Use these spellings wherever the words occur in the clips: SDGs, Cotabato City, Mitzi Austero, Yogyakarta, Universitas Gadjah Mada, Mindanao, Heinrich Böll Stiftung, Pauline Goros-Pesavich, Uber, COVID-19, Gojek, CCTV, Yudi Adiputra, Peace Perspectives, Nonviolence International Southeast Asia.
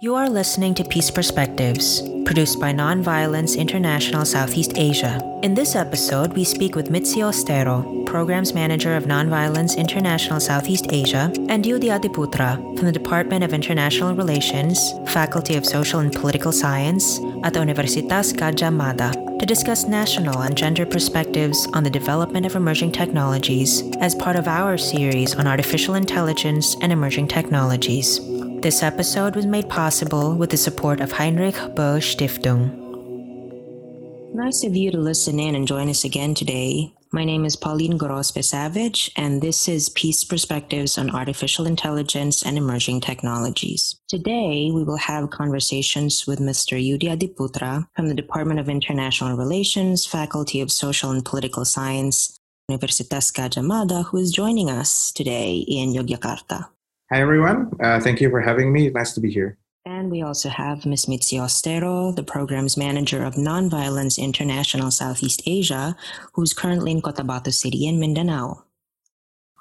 You are listening to Peace Perspectives, produced by Nonviolence International Southeast Asia. In this episode, we speak with Mitzi Austero, Programs Manager of Nonviolence International Southeast Asia, and Yudi Adiputra from the Department of International Relations, Faculty of Social and Political Science at the Universitas Gadjah Mada, to discuss national and gender perspectives on the development of emerging technologies as part of our series on artificial intelligence and emerging technologies. This episode was made possible with the support of Heinrich Böll Stiftung. Nice of you to listen in and join us again today. My name is Pauline Goros-Pesavich, and this is Peace Perspectives on Artificial Intelligence and Emerging Technologies. Today, we will have conversations with Mr. Yudi Adiputra from the Department of International Relations, Faculty of Social and Political Science, Universitas Gadjah Mada, who is joining us today in Yogyakarta. Hi, everyone. Thank you for having me. Nice to be here. And we also have Ms. Mitzi Austero, the Programs Manager of Nonviolence International Southeast Asia, who's currently in Cotabato City in Mindanao.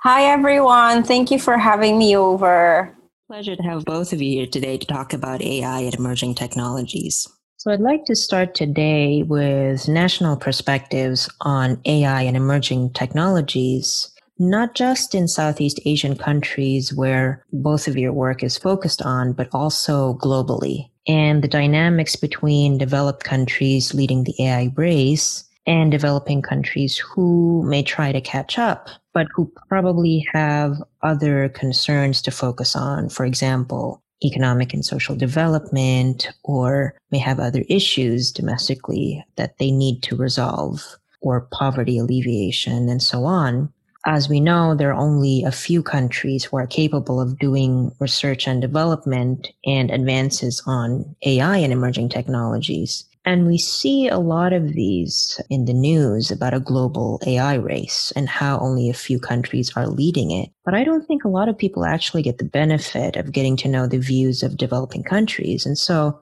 Hi, everyone. Thank you for having me over. Pleasure to have both of you here today to talk about AI and emerging technologies. So I'd like to start today with national perspectives on AI and emerging technologies, not just in Southeast Asian countries where both of your work is focused on, but also globally, and the dynamics between developed countries leading the AI race and developing countries who may try to catch up, but who probably have other concerns to focus on, for example, economic and social development, or may have other issues domestically that they need to resolve, or poverty alleviation, and so on. As we know, there are only a few countries who are capable of doing research and development and advances on AI and emerging technologies. And we see a lot of these in the news about a global AI race and how only a few countries are leading it. But I don't think a lot of people actually get the benefit of getting to know the views of developing countries. And so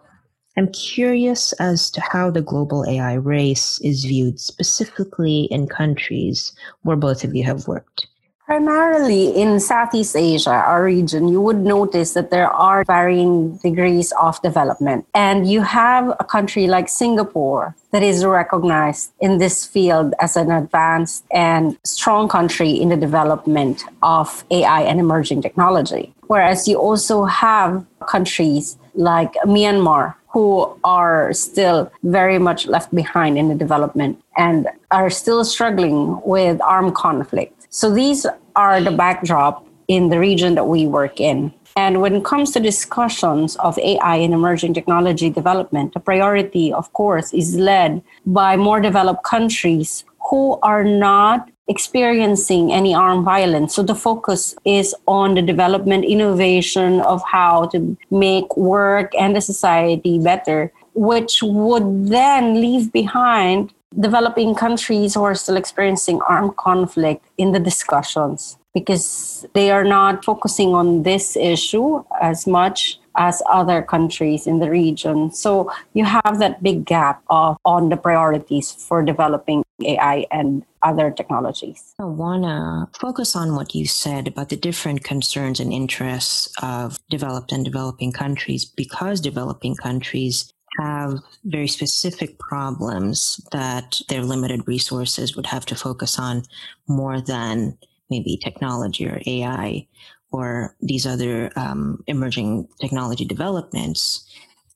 I'm curious as to how the global AI race is viewed specifically in countries where both of you have worked. Primarily in Southeast Asia, our region, you would notice that there are varying degrees of development. And you have a country like Singapore that is recognized in this field as an advanced and strong country in the development of AI and emerging technology. Whereas you also have countries like Myanmar, who are still very much left behind in the development and are still struggling with armed conflict. So these are the backdrop in the region that we work in. And when it comes to discussions of AI and emerging technology development, the priority, of course, is led by more developed countries who are not experiencing any armed violence. So the focus is on the development, innovation of how to make work and the society better, which would then leave behind developing countries who are still experiencing armed conflict in the discussions, because they are not focusing on this issue as much as other countries in the region. So you have that big gap on the priorities for developing AI and other technologies. I want to focus on what you said about the different concerns and interests of developed and developing countries, because developing countries have very specific problems that their limited resources would have to focus on more than maybe technology or AI or these other emerging technology developments.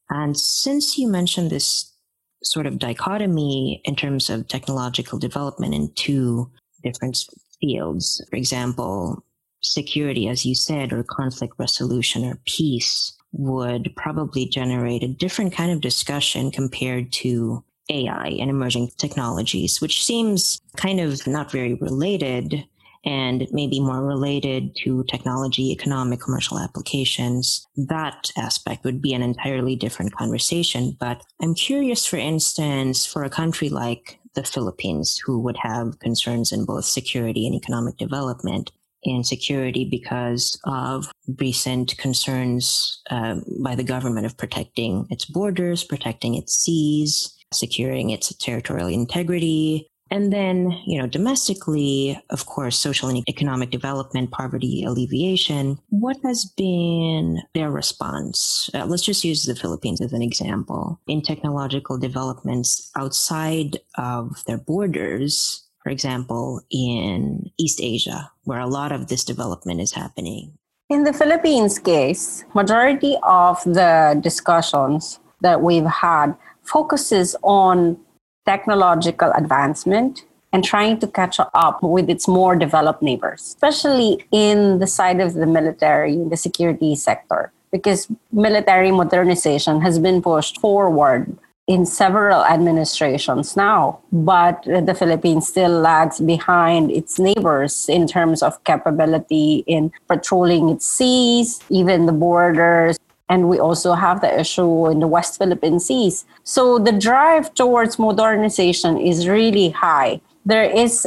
And since you mentioned this sort of dichotomy in terms of technological development in two different fields, for example, security, as you said, or conflict resolution or peace would probably generate a different kind of discussion compared to AI and emerging technologies, which seems kind of not very related and maybe more related to technology, economic, commercial applications. That aspect would be an entirely different conversation. But I'm curious, for instance, for a country like the Philippines, who would have concerns in both security and economic development, and security because of recent concerns by the government of protecting its borders, protecting its seas, securing its territorial integrity, And then, you know, domestically, of course, social and economic development, poverty alleviation. What has been their response? Let's just use the Philippines as an example. In technological developments outside of their borders, for example, in East Asia, where a lot of this development is happening. In the Philippines case, majority of the discussions that we've had focuses on technological advancement and trying to catch up with its more developed neighbors, especially in the side of the military, the security sector, because military modernization has been pushed forward in several administrations now, but the Philippines still lags behind its neighbors in terms of capability in patrolling its seas, even the borders. And we also have the issue in the West Philippine Seas. So the drive towards modernization is really high. There is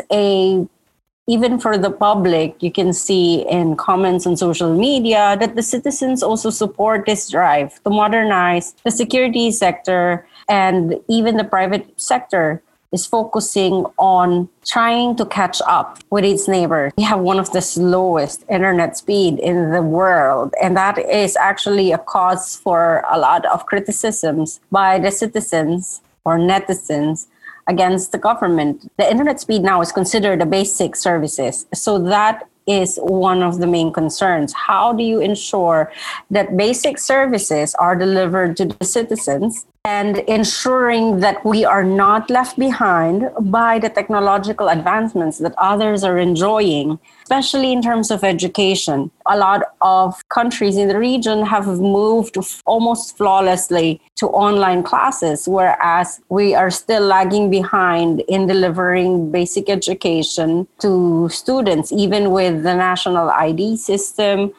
even for the public, you can see in comments on social media that the citizens also support this drive to modernize the security sector, and even the private sector is focusing on trying to catch up with its neighbor. We have one of the slowest internet speed in the world, and that is actually a cause for a lot of criticisms by the citizens or netizens against the government. The internet speed now is considered a basic services. So that is one of the main concerns. How do you ensure that basic services are delivered to the citizens and ensuring that we are not left behind by the technological advancements that others are enjoying, especially in terms of education? A lot of countries in the region have moved almost flawlessly to online classes, whereas we are still lagging behind in delivering basic education to students, even with the national ID system,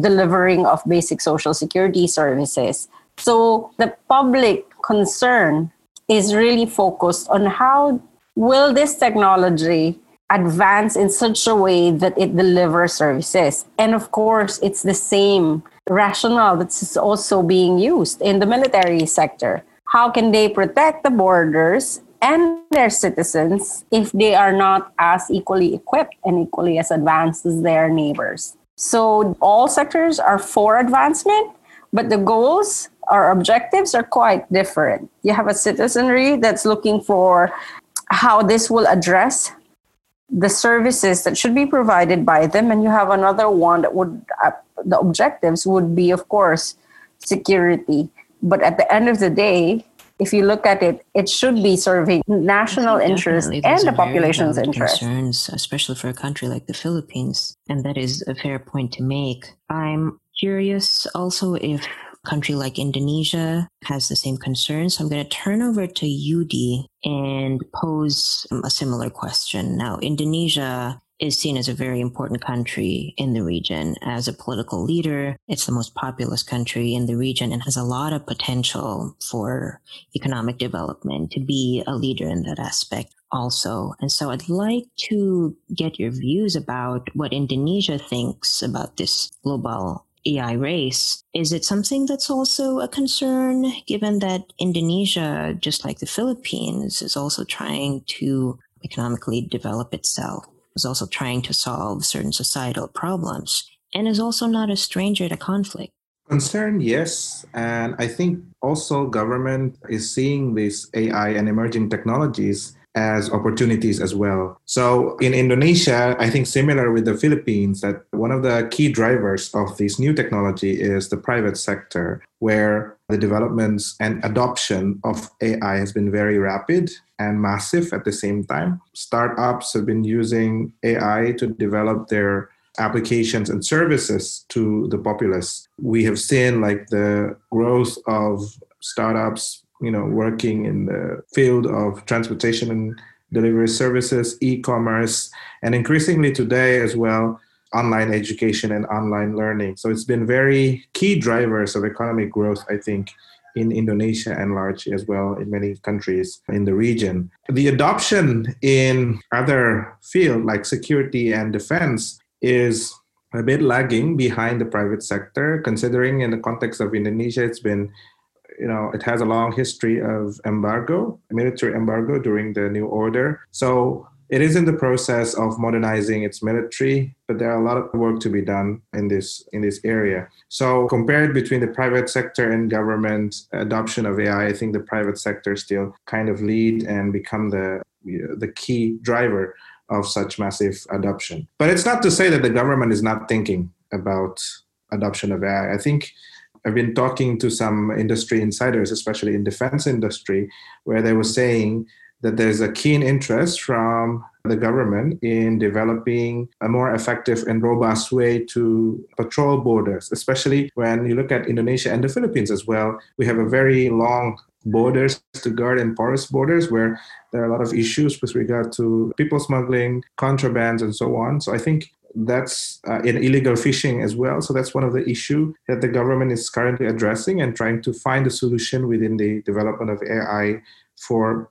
delivering of basic social security services. So the public concern is really focused on how will this technology advance in such a way that it delivers services. And of course, it's the same rationale that's also being used in the military sector. How can they protect the borders and their citizens if they are not as equally equipped and equally as advanced as their neighbors? So all sectors are for advancement, but the goals our objectives are quite different. You have a citizenry that's looking for how this will address the services that should be provided by them. And you have another one that the objectives would be, of course, security. But at the end of the day, if you look at it, it should be serving national interests and the population's interests. Concerns, especially for a country like the Philippines. And that is a fair point to make. I'm curious also if country like Indonesia has the same concern. So I'm going to turn over to Yudi and pose a similar question. Now, Indonesia is seen as a very important country in the region. As a political leader, it's the most populous country in the region and has a lot of potential for economic development to be a leader in that aspect also. And so I'd like to get your views about what Indonesia thinks about this global AI race. Is it something that's also a concern, given that Indonesia, just like the Philippines, is also trying to economically develop itself, is also trying to solve certain societal problems, and is also not a stranger to conflict? Concern, yes. And I think also government is seeing this AI and emerging technologies as opportunities as well. So in Indonesia, I think similar with the Philippines, that one of the key drivers of this new technology is the private sector, where the developments and adoption of AI has been very rapid and massive at the same time. Startups have been using AI to develop their applications and services to the populace. We have seen like the growth of startups, you know, working in the field of transportation and delivery services, e-commerce, and increasingly today as well, online education and online learning. So it's been very key drivers of economic growth, I think, in Indonesia and largely as well in many countries in the region. The adoption in other fields like security and defense is a bit lagging behind the private sector, considering in the context of Indonesia, it's been you know, it has a long history of embargo, military embargo during the New Order. So it is in the process of modernizing its military, but there are a lot of work to be done in this area. So compared between the private sector and government adoption of AI, I think the private sector still kind of lead and become the key driver of such massive adoption. But it's not to say that the government is not thinking about adoption of AI. I think I've been talking to some industry insiders, especially in defense industry, where they were saying that there's a keen interest from the government in developing a more effective and robust way to patrol borders, especially when you look at Indonesia and the Philippines as well. We have a very long borders to guard and porous borders where there are a lot of issues with regard to people smuggling, contrabands, and so on. So I think that's in illegal fishing as well. So that's one of the issues that the government is currently addressing and trying to find a solution within the development of AI for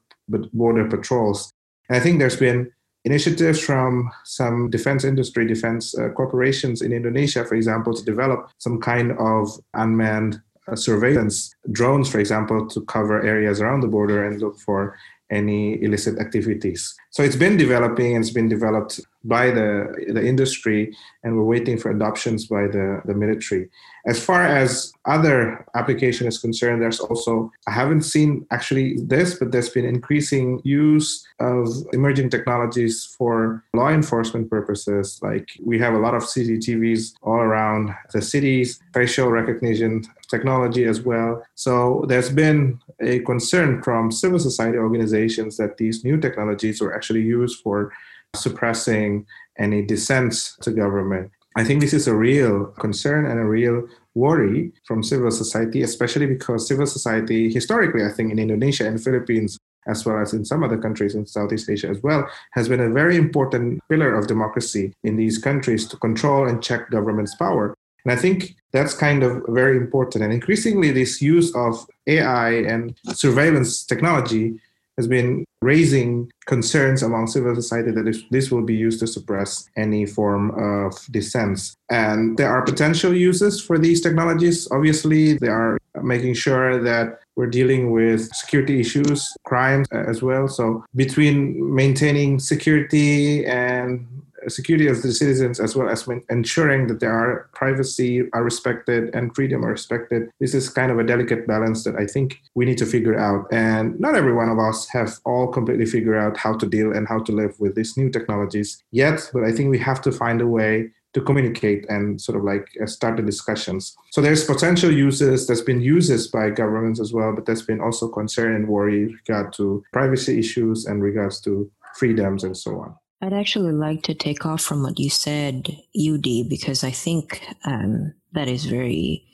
border patrols. And I think there's been initiatives from some defense industry, defense corporations in Indonesia, for example, to develop some kind of unmanned surveillance drones, for example, to cover areas around the border and look for any illicit activities. So it's been developing and it's been developed by the industry, and we're waiting for adoptions by the military. As far as other application is concerned, there's also, I haven't seen actually this, but there's been increasing use of emerging technologies for law enforcement purposes. Like we have a lot of CCTVs all around the cities, facial recognition technology as well. So there's been a concern from civil society organizations that these new technologies were actually used for suppressing any dissent to government. I think this is a real concern and a real worry from civil society, especially because civil society historically, I think in Indonesia and Philippines, as well as in some other countries in Southeast Asia as well, has been a very important pillar of democracy in these countries to control and check government's power. And I think that's kind of very important. And increasingly, this use of AI and surveillance technology has been raising concerns among civil society that this will be used to suppress any form of dissent. And there are potential uses for these technologies. Obviously, they are making sure that we're dealing with security issues, crimes as well. So between maintaining security and security of the citizens, as well as ensuring that their privacy are respected and freedom are respected. This is kind of a delicate balance that I think we need to figure out. And not every one of us have all completely figured out how to deal and how to live with these new technologies yet, but I think we have to find a way to communicate and sort of like start the discussions. So there's potential uses, there's been uses by governments as well, but there's been also concern and worry with regard to privacy issues and regards to freedoms and so on. I'd actually like to take off from what you said, Yudi, because I think that is very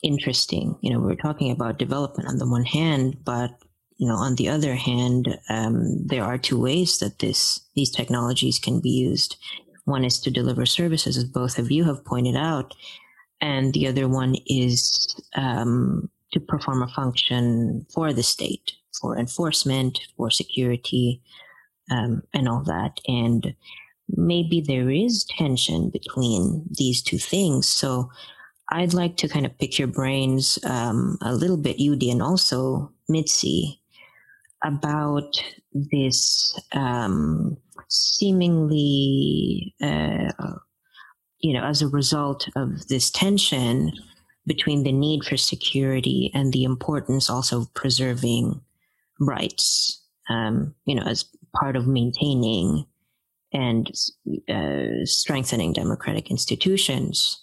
interesting. You know, we're talking about development on the one hand, but, you know, on the other hand, there are two ways that these technologies can be used. One is to deliver services, as both of you have pointed out, and the other one is to perform a function for the state, for enforcement, for security, and all that. And maybe there is tension between these two things. So I'd like to kind of pick your brains a little bit, Yudi, and also Mitzi, about this seemingly, you know, as a result of this tension between the need for security and the importance also of preserving rights, you know, as part of maintaining and strengthening democratic institutions.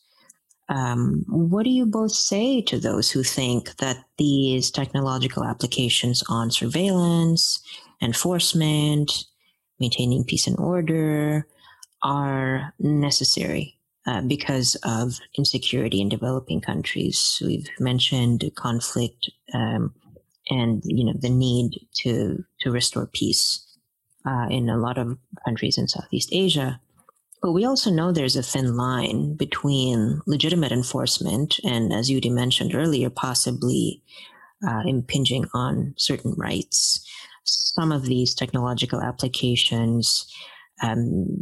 What do you both say to those who think that these technological applications on surveillance, enforcement, maintaining peace and order are necessary because of insecurity in developing countries? We've mentioned conflict and, you know, the need to restore peace in a lot of countries in Southeast Asia. But we also know there's a thin line between legitimate enforcement and, as Yudi mentioned earlier, possibly impinging on certain rights. Some of these technological applications,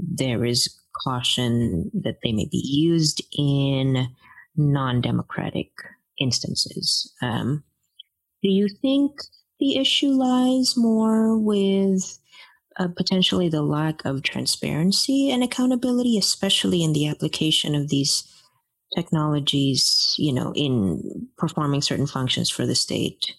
there is caution that they may be used in non-democratic instances. Do you think the issue lies more with potentially the lack of transparency and accountability, especially in the application of these technologies, you know, in performing certain functions for the state?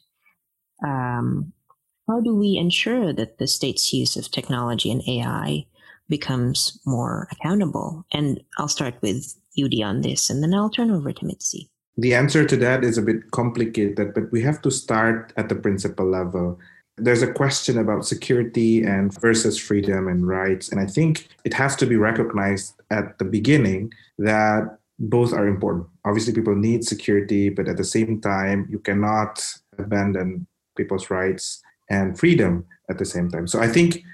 How do we ensure that the state's use of technology and AI becomes more accountable? And I'll start with Yudi on this, and then I'll turn over to Mitzi. The answer to that is a bit complicated, but we have to start at the principal level. There's a question about security and versus freedom and rights. And I think it has to be recognized at the beginning that both are important. Obviously, people need security, but at the same time, you cannot abandon people's rights and freedom at the same time. So I think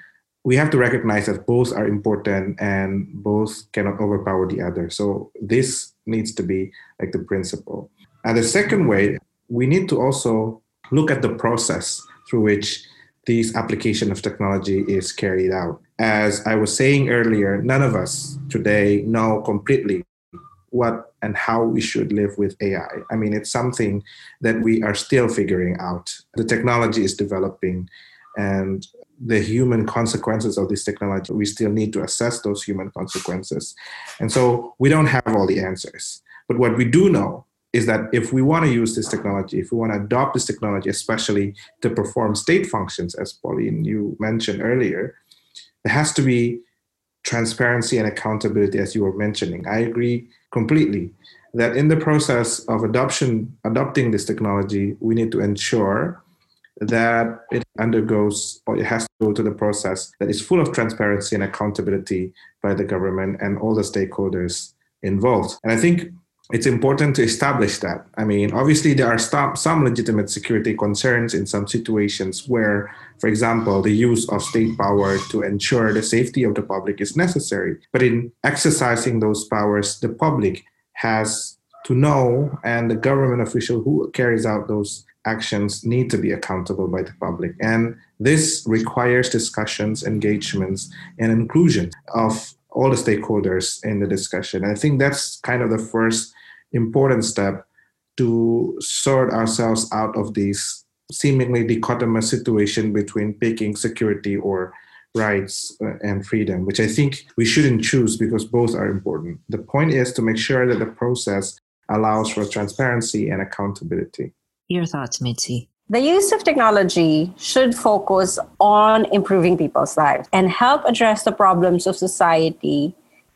we have to recognize that both are important and both cannot overpower the other. So this needs to be like the principle. And the second way, we need to also look at the process through which this application of technology is carried out. As I was saying earlier, none of us today know completely what and how we should live with AI. I mean, it's something that we are still figuring out. The technology is developing, and the human consequences of this technology, we still need to assess those human consequences. And so we don't have all the answers. But what we do know is that if we want to use this technology, if we want to adopt this technology, especially to perform state functions, as Pauline, you mentioned earlier, there has to be transparency and accountability, as you were mentioning. I agree completely that in the process of adopting this technology, we need to ensure that it has to go to the process that is full of transparency and accountability by the government and all the stakeholders involved. And I think it's important to establish that. I mean, obviously, there are some legitimate security concerns in some situations where, for example, the use of state power to ensure the safety of the public is necessary. But in exercising those powers, the public has to know, and the government official who carries out those actions need to be accountable by the public. And this requires discussions, engagements, and inclusion of all the stakeholders in the discussion. And I think that's kind of the first important step to sort ourselves out of this seemingly dichotomous situation between picking security or rights and freedom, which I think we shouldn't choose because both are important. The point is to make sure that the process allows for transparency and accountability. Your thoughts, Mitzi? The use of technology should focus on improving people's lives and help address the problems of society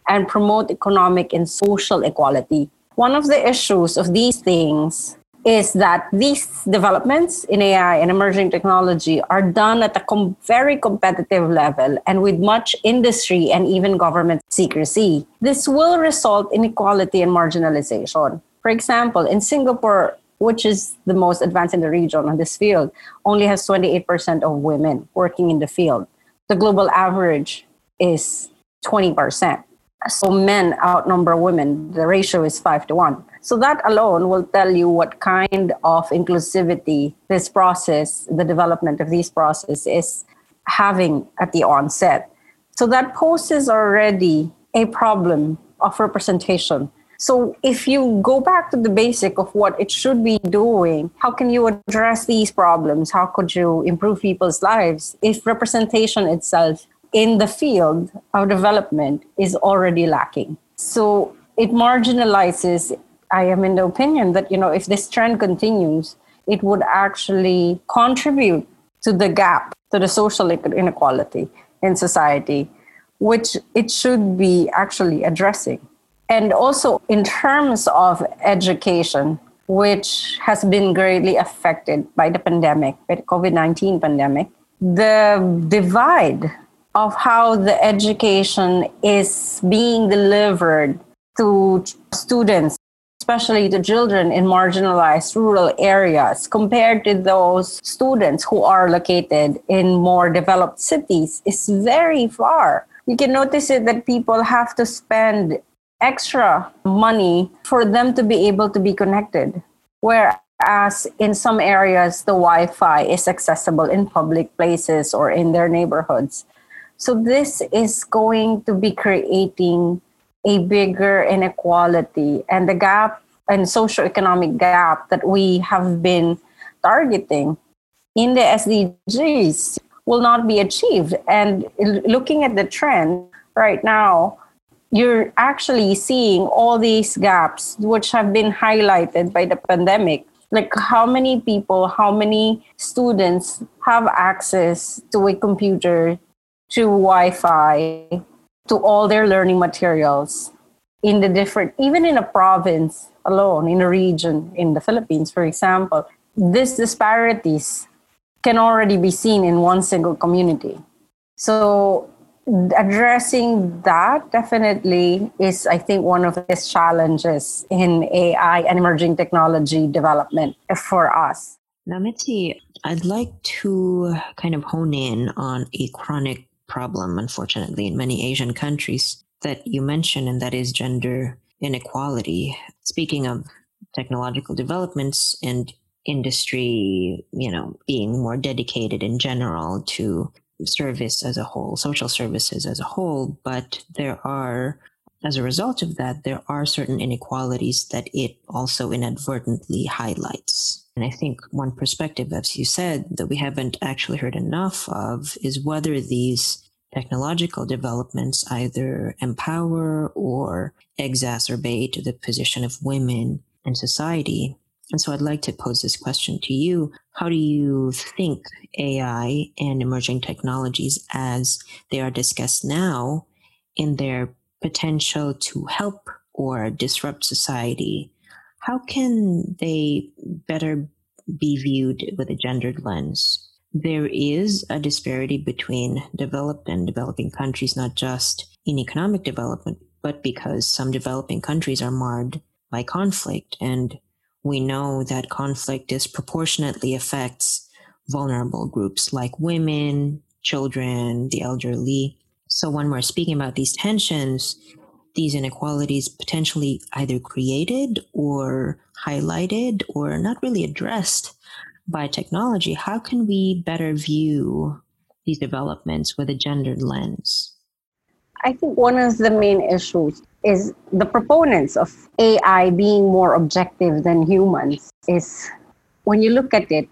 and promote economic and social equality. One of the issues of these things is that these developments in AI and emerging technology are done at a very competitive level and with much industry and even government secrecy. This will result in inequality and marginalization. For example, in Singapore, which is the most advanced in the region on this field, only has 28% of women working in the field. The global average is 20%. So men outnumber women. The ratio is 5-1. So that alone will tell you what kind of inclusivity this process, the development of these processes, is having at the onset. So that poses already a problem of representation. So if you go back to the basic of what it should be doing, how can you address these problems? How could you improve people's lives if representation itself in the field of development is already lacking? So it marginalizes. I am in the opinion that, you know, if this trend continues, it would actually contribute to the gap, to the social inequality in society, which it should be actually addressing. And also in terms of education, which has been greatly affected by the pandemic, by the COVID-19 pandemic, the divide of how the education is being delivered to students, especially to children in marginalized rural areas, compared to those students who are located in more developed cities, is very far. You can notice it that people have to spend extra money for them to be able to be connected, whereas in some areas the Wi-Fi is accessible in public places or in their neighborhoods. So this is going to be creating a bigger inequality and the gap and socioeconomic gap that we have been targeting in the SDGs will not be achieved. And looking at the trend right now, you're actually seeing all these gaps which have been highlighted by the pandemic. Like how many people, how many students have access to a computer, to Wi-Fi, to all their learning materials in the different, even in a province alone, in a region, in the Philippines, for example. These disparities can already be seen in one single community. So addressing that definitely is, I think, one of the challenges in AI and emerging technology development for us. Now, Mitzi, I'd like to kind of hone in on a chronic problem, unfortunately, in many Asian countries that you mentioned, and that is gender inequality. Speaking of technological developments and industry, being more dedicated in general to service as a whole, social services as a whole, but there are, as a result of that, there are certain inequalities that it also inadvertently highlights. And I think one perspective, as you said, that we haven't actually heard enough of is whether these technological developments either empower or exacerbate the position of women in society. And so I'd like to pose this question to you. How do you think AI and emerging technologies as they are discussed now in their potential to help or disrupt society, how can they better be viewed with a gendered lens? There is a disparity between developed and developing countries, not just in economic development, but because some developing countries are marred by conflict. And we know that conflict disproportionately affects vulnerable groups like women, children, the elderly. So when we're speaking about these tensions, these inequalities potentially either created or highlighted or not really addressed by technology, how can we better view these developments with a gendered lens? I think one of the main issues is the proponents of AI being more objective than humans is, when you look at it,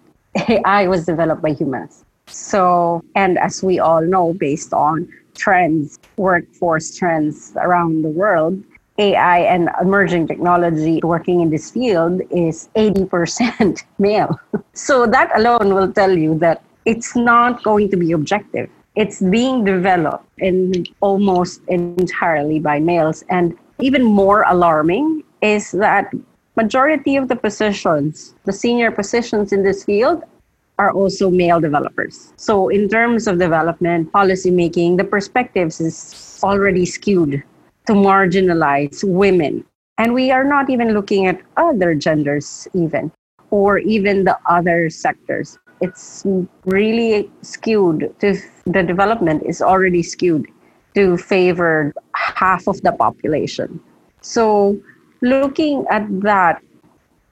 AI was developed by humans. So, and as we all know, based on trends, workforce trends around the world, AI and emerging technology working in this field is 80% male. So that alone will tell you that it's not going to be objective. It's being developed in almost entirely by males. And even more alarming is that majority of the positions, the senior positions in this field, are also male developers. So in terms of development, policymaking, the perspectives is already skewed to marginalize women. And we are not even looking at other genders even, or even the other sectors. It's really skewed to, the development is already skewed to favor half of the population. So looking at that,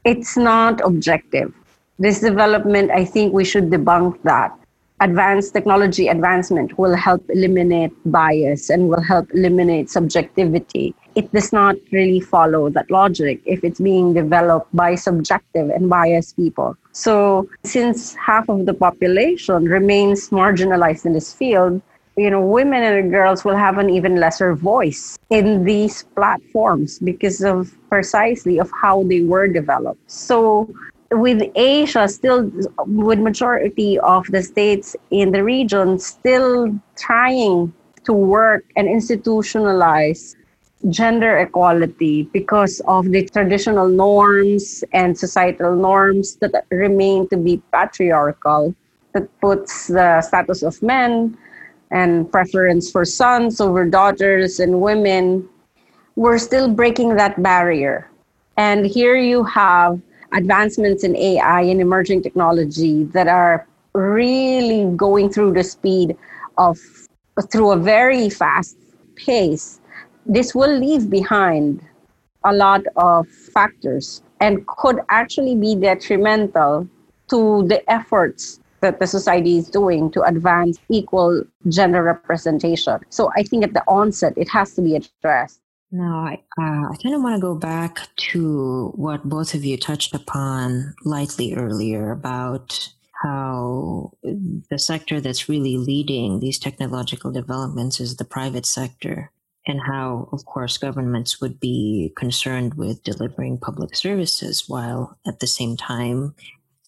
it's not objective. This development, I think we should debunk that. Advanced technology advancement will help eliminate bias and will help eliminate subjectivity. It does not really follow that logic if it's being developed by subjective and biased people. So since half of the population remains marginalized in this field, women and girls will have an even lesser voice in these platforms because of precisely of how they were developed. So with Asia, still with majority of the states in the region still trying to work and institutionalize gender equality because of the traditional norms and societal norms that remain to be patriarchal, that puts the status of men and preference for sons over daughters and women. We're still breaking that barrier. And here you have advancements in AI and emerging technology that are really going through the speed of, through a very fast pace. This will leave behind a lot of factors and could actually be detrimental to the efforts that the society is doing to advance equal gender representation. So I think at the onset, it has to be addressed. Now, I kind of want to go back to what both of you touched upon lightly earlier about how the sector that's really leading these technological developments is the private sector, and how, of course, governments would be concerned with delivering public services while at the same time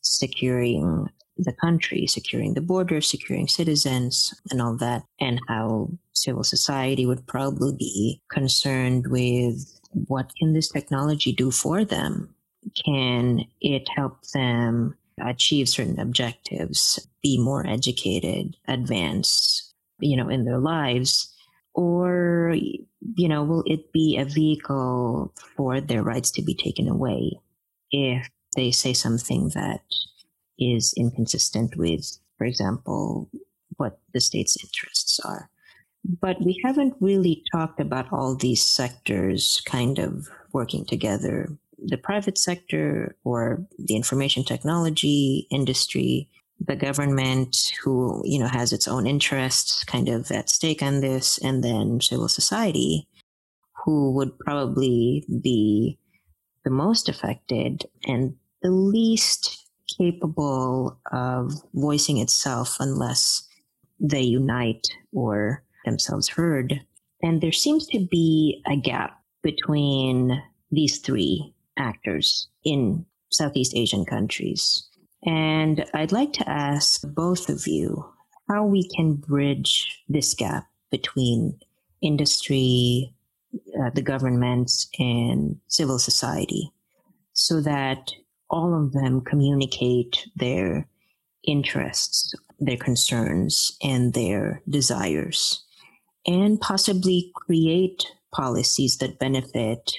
securing the country, securing the border, securing citizens, and all that, and how civil society would probably be concerned with what can this technology do for them? Can it help them achieve certain objectives, be more educated, advance, in their lives? Or, will it be a vehicle for their rights to be taken away if they say something that is inconsistent with, for example, what the state's interests are? But we haven't really talked about all these sectors kind of working together. The private sector or the information technology industry, the government who, has its own interests kind of at stake on this, and then civil society, who would probably be the most affected and the least capable of voicing itself unless they unite or themselves heard. And there seems to be a gap between these three actors in Southeast Asian countries. And I'd like to ask both of you how we can bridge this gap between industry, the governments, and civil society, so that all of them communicate their interests, their concerns, and their desires, and possibly create policies that benefit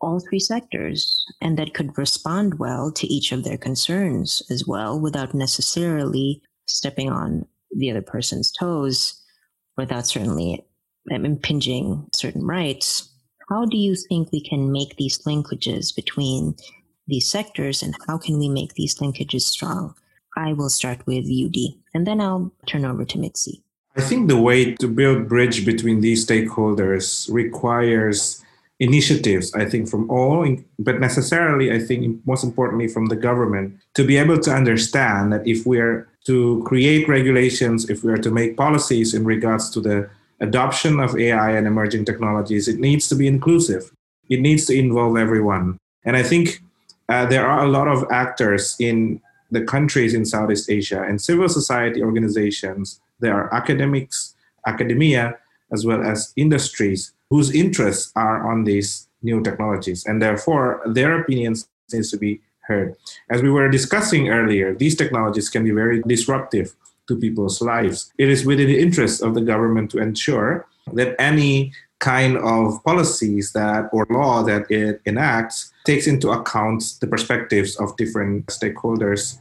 all three sectors and that could respond well to each of their concerns as well, without necessarily stepping on the other person's toes, without certainly impinging certain rights. How do you think we can make these linkages between these sectors, and how can we make these linkages strong? I will start with Yudi, and then I'll turn over to Mitzi. I think the way to build bridge between these stakeholders requires initiatives, I think, from all, but necessarily, I think, most importantly, from the government, to be able to understand that if we are to create regulations, if we are to make policies in regards to the adoption of AI and emerging technologies, it needs to be inclusive. It needs to involve everyone. And I think there are a lot of actors in the countries in Southeast Asia and civil society organizations. There are academics, academia, as well as industries whose interests are on these new technologies. And therefore, their opinions need to be heard. As we were discussing earlier, these technologies can be very disruptive to people's lives. It is within the interest of the government to ensure that any kind of policies that or law that it enacts takes into account the perspectives of different stakeholders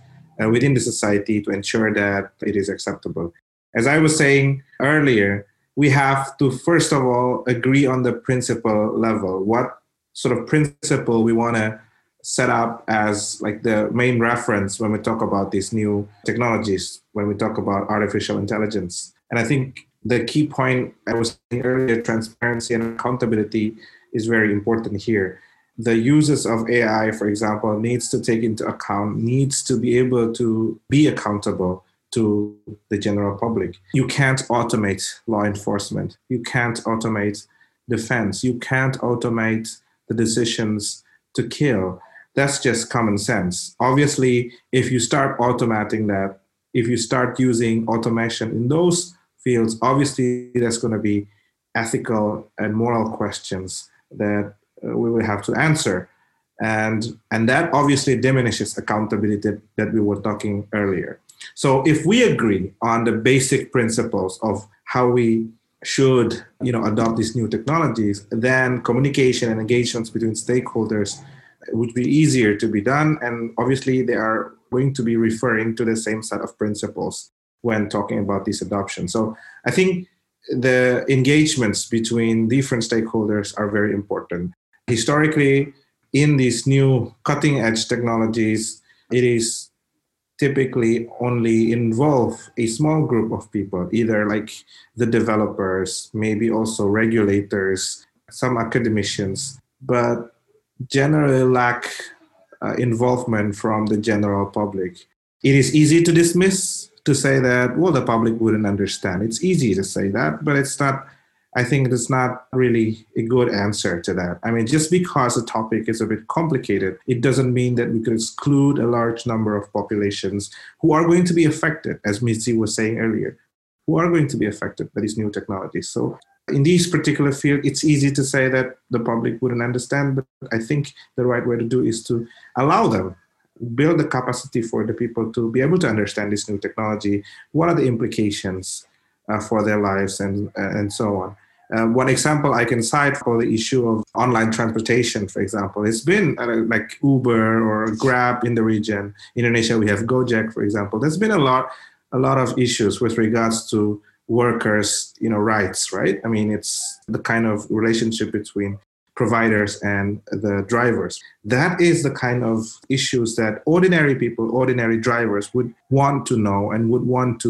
within the society to ensure that it is acceptable. As I was saying earlier, we have to, first of all, agree on the principle level, what sort of principle we want to set up as like the main reference when we talk about these new technologies, when we talk about artificial intelligence. And I think the key point I was saying earlier, transparency and accountability, is very important here. The uses of AI, for example, needs to take into account, needs to be able to be accountable to the general public. You can't automate law enforcement. You can't automate defense. You can't automate the decisions to kill. That's just common sense. Obviously, if you start automating that, if you start using automation in those fields, obviously there's going to be ethical and moral questions that we will have to answer. And that obviously diminishes accountability that we were talking earlier. So if we agree on the basic principles of how we should adopt these new technologies, then communication and engagements between stakeholders would be easier to be done. And obviously they are going to be referring to the same set of principles when talking about this adoption. So I think the engagements between different stakeholders are very important. Historically, in these new cutting edge technologies, it is typically only involve a small group of people, either like the developers, maybe also regulators, some academicians, but generally lack involvement from the general public. It is easy to dismiss, to say that, well, the public wouldn't understand. It's easy to say that, but it's not, I think it's not really a good answer to that. I mean, just because the topic is a bit complicated, it doesn't mean that we could exclude a large number of populations who are going to be affected, as Mitzi was saying earlier, who are going to be affected by these new technologies. So in these particular fields, it's easy to say that the public wouldn't understand, but I think the right way to do is to allow them, build the capacity for the people to be able to understand this new technology. What are the implications for their lives and so on. One example I can cite for the issue of online transportation, for example, it's been like Uber or Grab in the region. In Indonesia, we have Gojek, for example. There's been a lot of issues with regards to workers, rights, right? I mean, it's the kind of relationship between providers and the drivers. That is the kind of issues that ordinary people, ordinary drivers would want to know and would want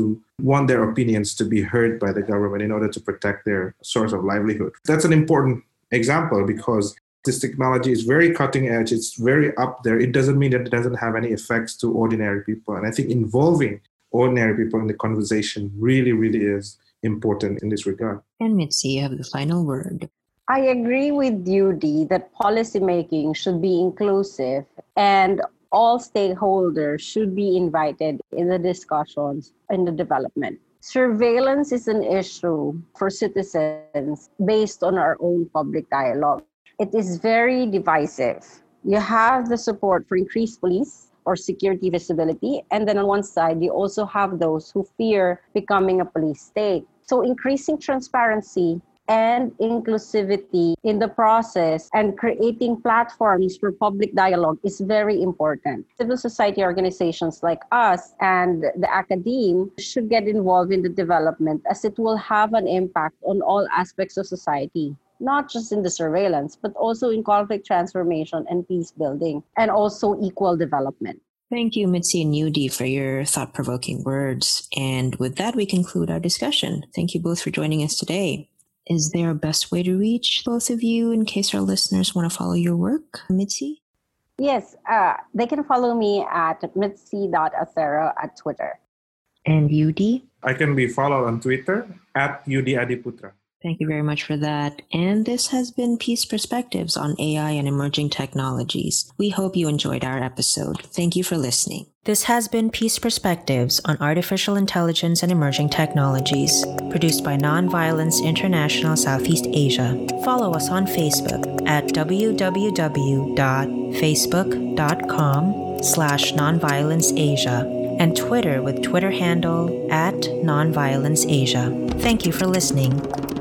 their opinions to be heard by the government in order to protect their source of livelihood. That's an important example because this technology is very cutting edge. It's very up there. It doesn't mean that it doesn't have any effects to ordinary people. And I think involving ordinary people in the conversation really, really is important in this regard. And Mitzi, you have the final word. I agree with Yudi that policymaking should be inclusive and all stakeholders should be invited in the discussions and the development. Surveillance is an issue for citizens based on our own public dialogue. It is very divisive. You have the support for increased police or security visibility, and then on one side, you also have those who fear becoming a police state. So increasing transparency and inclusivity in the process and creating platforms for public dialogue is very important. Civil society organizations like us and the academe should get involved in the development as it will have an impact on all aspects of society, not just in the surveillance, but also in conflict transformation and peace building, and also equal development. Thank you, Mitzi and Yudi, for your thought-provoking words. And with that, we conclude our discussion. Thank you both for joining us today. Is there a best way to reach both of you in case our listeners want to follow your work? Mitzi? Yes, they can follow me at mitzi.austero at Twitter. And Yudi? I can be followed on Twitter at Yudi Adiputra. Thank you very much for that. And this has been Peace Perspectives on AI and Emerging Technologies. We hope you enjoyed our episode. Thank you for listening. This has been Peace Perspectives on Artificial Intelligence and Emerging Technologies, produced by Nonviolence International Southeast Asia. Follow us on Facebook at www.facebook.com/nonviolenceasia. and Twitter with Twitter handle at Nonviolence Asia. Thank you for listening.